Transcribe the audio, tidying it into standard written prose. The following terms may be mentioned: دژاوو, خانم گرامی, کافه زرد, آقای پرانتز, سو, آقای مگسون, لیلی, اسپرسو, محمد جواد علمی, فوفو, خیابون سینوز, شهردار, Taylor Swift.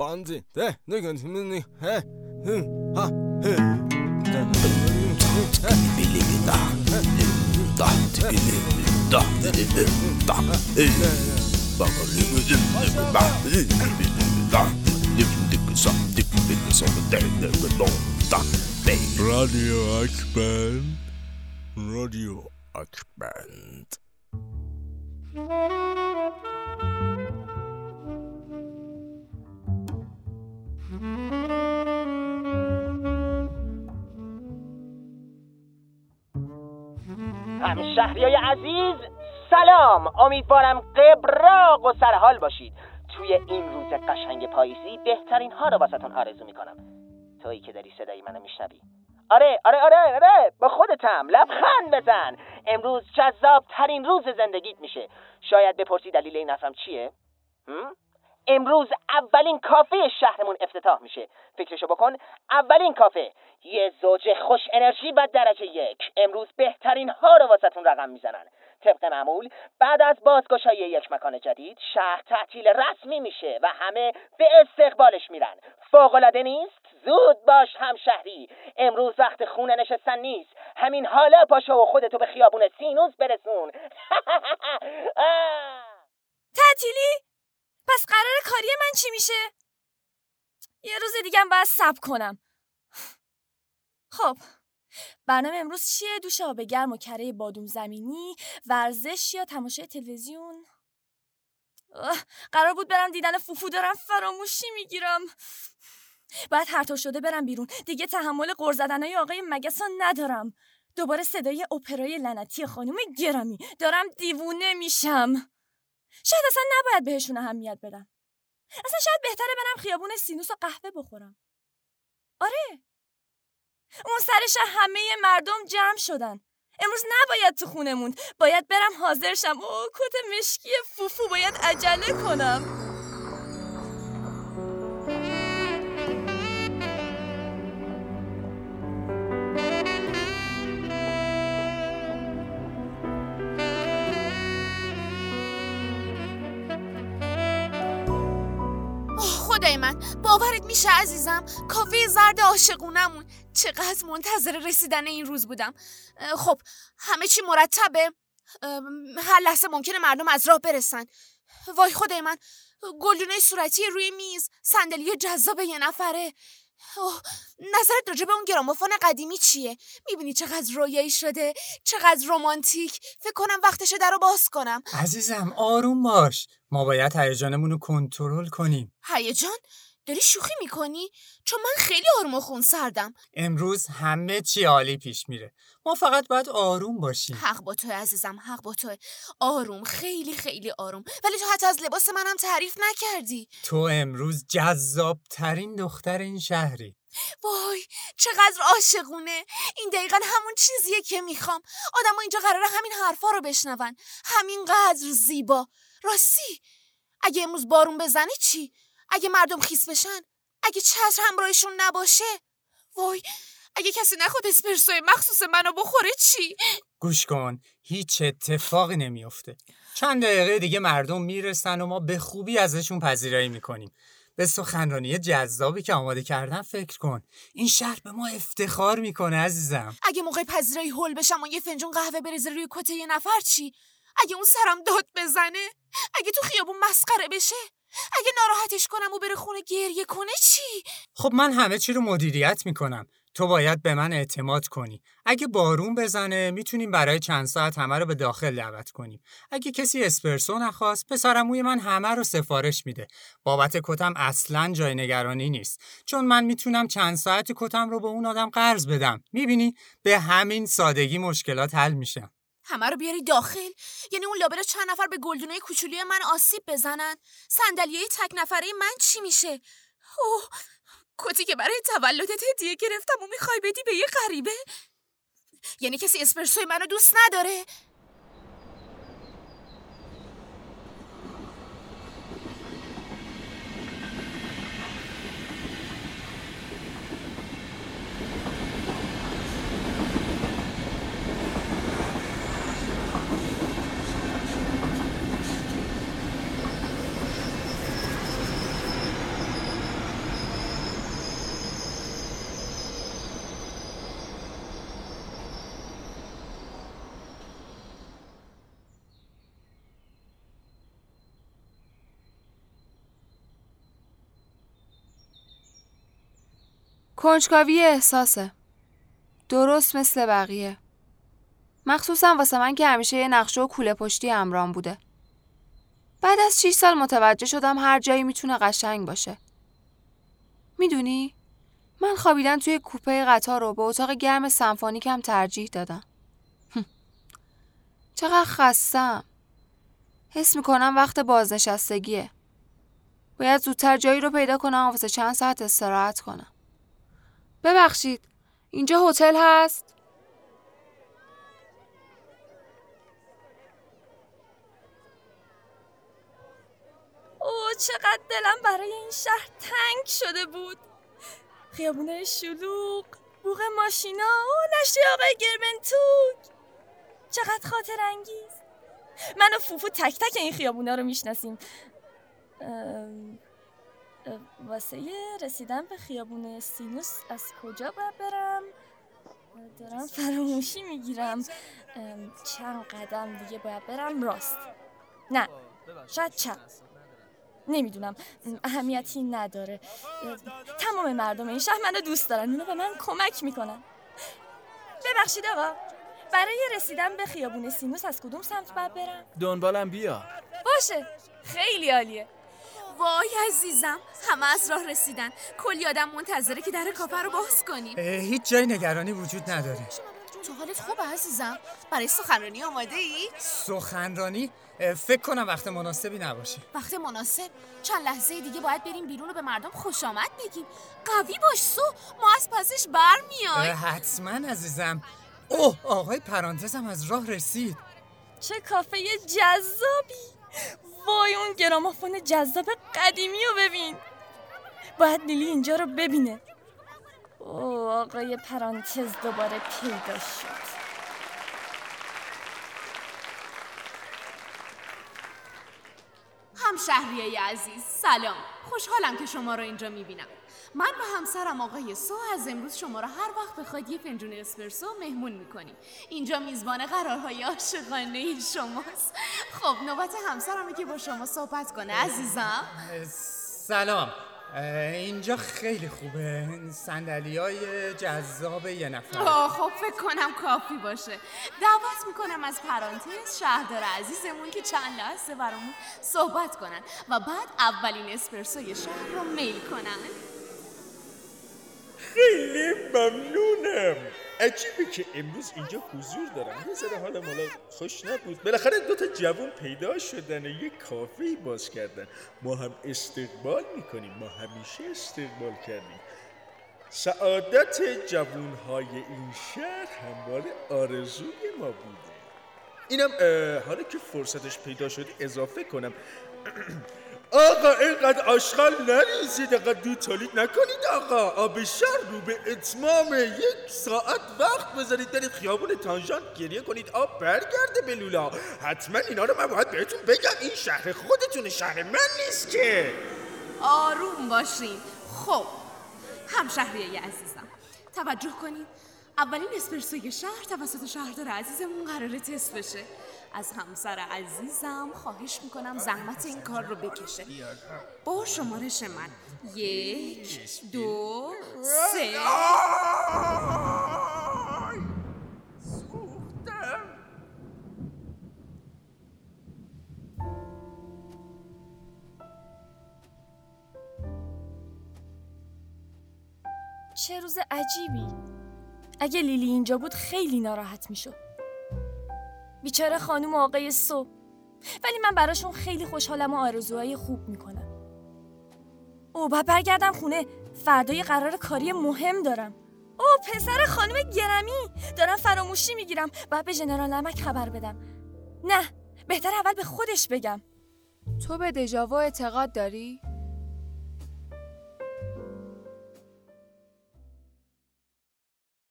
باندی ده نگند منی ها ها رادیو آرچبند همشهریای عزیز سلام، امیدوارم قبراق و سرحال باشید. توی این روز قشنگ پاییزی بهترین ها رو واسهتون آرزو میکنم. تویی که داری صدای منو میشنوی، آره با خودتم لبخند بزن. امروز جذاب ترین روز زندگیت میشه. شاید بپرسی دلیل این حرفم چیه؟ امروز اولین کافه شهرمون افتتاح میشه. فکرشو بکن، اولین کافه، یه زوج خوش انرژی و درجه یک. امروز بهترین ها رو واسهتون رقم میزنن. طبق معمول بعد از بازگشایی یک مکان جدید، شهر تعطیل رسمی میشه و همه به استقبالش میرن. فوق‌العاده نیست؟ زود باش همشهری، امروز وقت خونه نشستن نیست. همین حالا پاشو و خودتو به خیابون سینوز برسون. تعطیلی؟ پس قرار کاری من چی میشه؟ یه روز دیگه باید صبر کنم. خب برنامه امروز چیه؟ دوش آب گرم و کره بادوم زمینی، ورزش یا تماشای تلویزیون؟ قرار بود برم دیدن فوفو، دارم فراموشی میگیرم. باید هر طور شده برم بیرون، دیگه تحمل غر زدنای آقای مگسون ندارم. دوباره صدای اپرای لعنتی خانم گرامی، دارم دیوونه میشم. شاید اصلا نباید بهشون اهمیت بدم. اصلا شاید بهتره برم خیابون سینوس و قهوه بخورم. آره، اون سرش همه مردم جمع شدن. امروز نباید تو خونه موند، باید برم حاضر شم. اوه، کت مشکی فوفو، باید عجله کنم. باورت میشه عزیزم، کافه زرد عاشقونمون، چقدر منتظر رسیدن این روز بودم. خب همه چی مرتبه، هر لحظه ممکنه مردم از راه برسن. وای خدای من، گلدونای صورتی روی میز، صندلی جذاب یه نفره. اوه، نظرت راجع به اون گرامافون قدیمی چیه؟ میبینی چقدر رویایی شده، چقدر رمانتیک. فکر کنم وقتشه درو باز کنم. عزیزم آروم باش، ما باید هیجانمون رو کنترل کنیم. هیجان؟ داری شوخی میکنی؟ چون من خیلی آروم خون سردم. امروز همه چی عالی پیش میره، ما فقط باید آروم باشیم. حق با توی عزیزم، حق با توی. آروم، خیلی خیلی آروم. ولی تو حتی از لباس منم تعریف نکردی. تو امروز جذاب ترین دختر این شهری. وای چقدر عاشقونه. این دقیقا همون چیزیه که میخوام. آدم ها اینجا قراره همین حرفا رو بشنون. همینقدر زیبا. راستی اگه امروز بارون بزنه چی؟ اگه مردم خیس بشن؟ اگه چتر همراهشون نباشه؟ وای اگه کسی نخواد اسپرسوی مخصوص منو بخوره چی؟ گوش کن، هیچ اتفاقی نمیفته. چند دقیقه دیگه مردم میرسن و ما به خوبی ازشون پذیرایی میکنیم. به سخنرانی جذابی که آماده کردن فکر کن. این شهر به ما افتخار میکنه عزیزم. اگه موقع پذیرایی هول بشم و یه فنجون قهوه بریزه روی کته یه نفر چی؟ اگه اون سرم داد بزنه؟ اگه تو خیابون مسخره بشه؟ اگه ناراحتش کنم و بره خونه گریه کنه چی؟ خب من همه چی رو مدیریت میکنم. تو باید به من اعتماد کنی. اگه بارون بزنه میتونیم برای چند ساعت همه رو به داخل دعوت کنیم. اگه کسی اسپرسو نخواست، پسرعموی من همه رو سفارش میده. بابت کتم اصلاً جای نگرانی نیست، چون من میتونم چند ساعت کتم رو به اون آدم قرض بدم. میبینی به همین سادگی مشکلات حل میشه. همه رو بیاری داخل؟ یعنی اون لابلا چند نفر به گلدونای کوچولی من آسیب بزنن؟ صندلیای تک نفره من چی میشه؟ اوه، کتی که برای تولدت هدیه گرفتم و میخوای بدی به یه غریبه؟ یعنی کسی اسپرسوی منو دوست نداره؟ کنجکاوی احساسه. درست مثل بقیه. مخصوصا واسه من که همیشه یه نقشه و کوله پشتی همراهم بوده. بعد از 6 سال متوجه شدم هر جایی میتونه قشنگ باشه. میدونی؟ من خوابیدن توی کوپه قطار رو به اتاق گرم سمفونیکم ترجیح دادم. چقدر خستم. حس میکنم وقت بازنشستگیه. باید زودتر جایی رو پیدا کنم واسه چند ساعت استراحت کنم. ببخشید، اینجا هتل هست؟ اوه چقدر دلم برای این شهر تنگ شده بود. خیابونه شلوغ، بوق ماشینا، اوه نشتی آقای گرمنتوک. چقدر خاطر انگیز. من و فوفو تک تک این خیابونا رو میشناسیم. واسه رسیدن به خیابون سینوز از کجا باید برم؟ دارم فراموشی میگیرم. چند قدم دیگه باید برم راست. نه شاید چپ، نمیدونم، اهمیتی نداره. تمام مردم این شهر منو دوست دارن، اونا به من کمک میکنن. ببخشید آقا، برای رسیدن به خیابون سینوز از کدوم سمت باید برم؟ دنبالم بیا. باشه، خیلی عالیه. وای عزیزم، همه از راه رسیدن. کلی آدم منتظره که در کافه رو باز کنیم. هیچ جای نگرانی وجود نداره. تو حالت خوبه عزیزم؟ برای سخنرانی آماده ای؟ سخنرانی؟ فکر کنم وقت مناسبی نباشه. وقت مناسب؟ چند لحظه دیگه باید بریم بیرون و به مردم خوش آمد بگیم. قوی باش سو، ما از پسش برمیای. حتما عزیزم. اوه آقای پرانتز هم از راه رسید. چه کافه جذابی. وای اون گرامافون جذاب قدیمی رو ببین. باید لیلی اینجا رو ببینه. اوه آقای پرانتز دوباره پیدا شد. همشهریای عزیز سلام. خوشحالم که شما رو اینجا میبینم. من و همسرم آقای سو از امروز شما رو هر وقت بخواید یه فنجون اسپرسو مهمون میکنیم. اینجا میزبان قرارهای عاشقانه شماست. خب نوبت همسرمه که با شما صحبت کنه عزیزم. سلام. اینجا خیلی خوبه. صندلیای جذاب یه نفر. خب فکر کنم کافی باشه. دعوت میکنم از پرانتز شهردار عزیزمون که چند لحظه برامون صحبت کنن و بعد اولین اسپرسوی شهر رو میل کنن. خیلی ممنونم. عجیبه که امروز اینجا حضور دارم. یه ذره حالم خوش نبود. بالاخره دوتا جوان پیدا شدن و یه کافه‌ای باز کردن. ما هم استقبال میکنیم. ما همیشه استقبال کردیم. سعادت جوانهای این شهر همواره آرزوی ما بوده. اینم حالا که فرصتش پیدا شد اضافه کنم. آقا اینقدر آشغال نریزید. آقا دو تولید نکنید. آقا آب شهر رو به اتمام. 1 ساعت وقت بذارید. برید خیابون تانژانت گریه کنید. آب برگرده به لولا. حتما اینا رو من باید بهتون بگم. این شهر خودتونه، شهر من نیست که. آروم باشین. خب همشهریای عزیزم توجه کنید. اولین اسپرسوی شهر توسط شهردار عزیزمون قراره تست بشه. از همسر عزیزم خواهش میکنم زحمت این کار رو بکشه. با شمارش من 1، 2، 3. چه روز عجیبی. اگه لیلی اینجا بود خیلی ناراحت میشد. بیچاره خانم آقای سو. ولی من براشون خیلی خوشحالم و آرزوهای خوب میکنم. باید برگردم خونه. فردای قرار کاری مهم دارم. پسر خانم گرامی. دارم فراموشی میگیرم. باید به ژنرال نمک خبر بدم. نه بهتر اول به خودش بگم. تو به دژاوو اعتقاد داری؟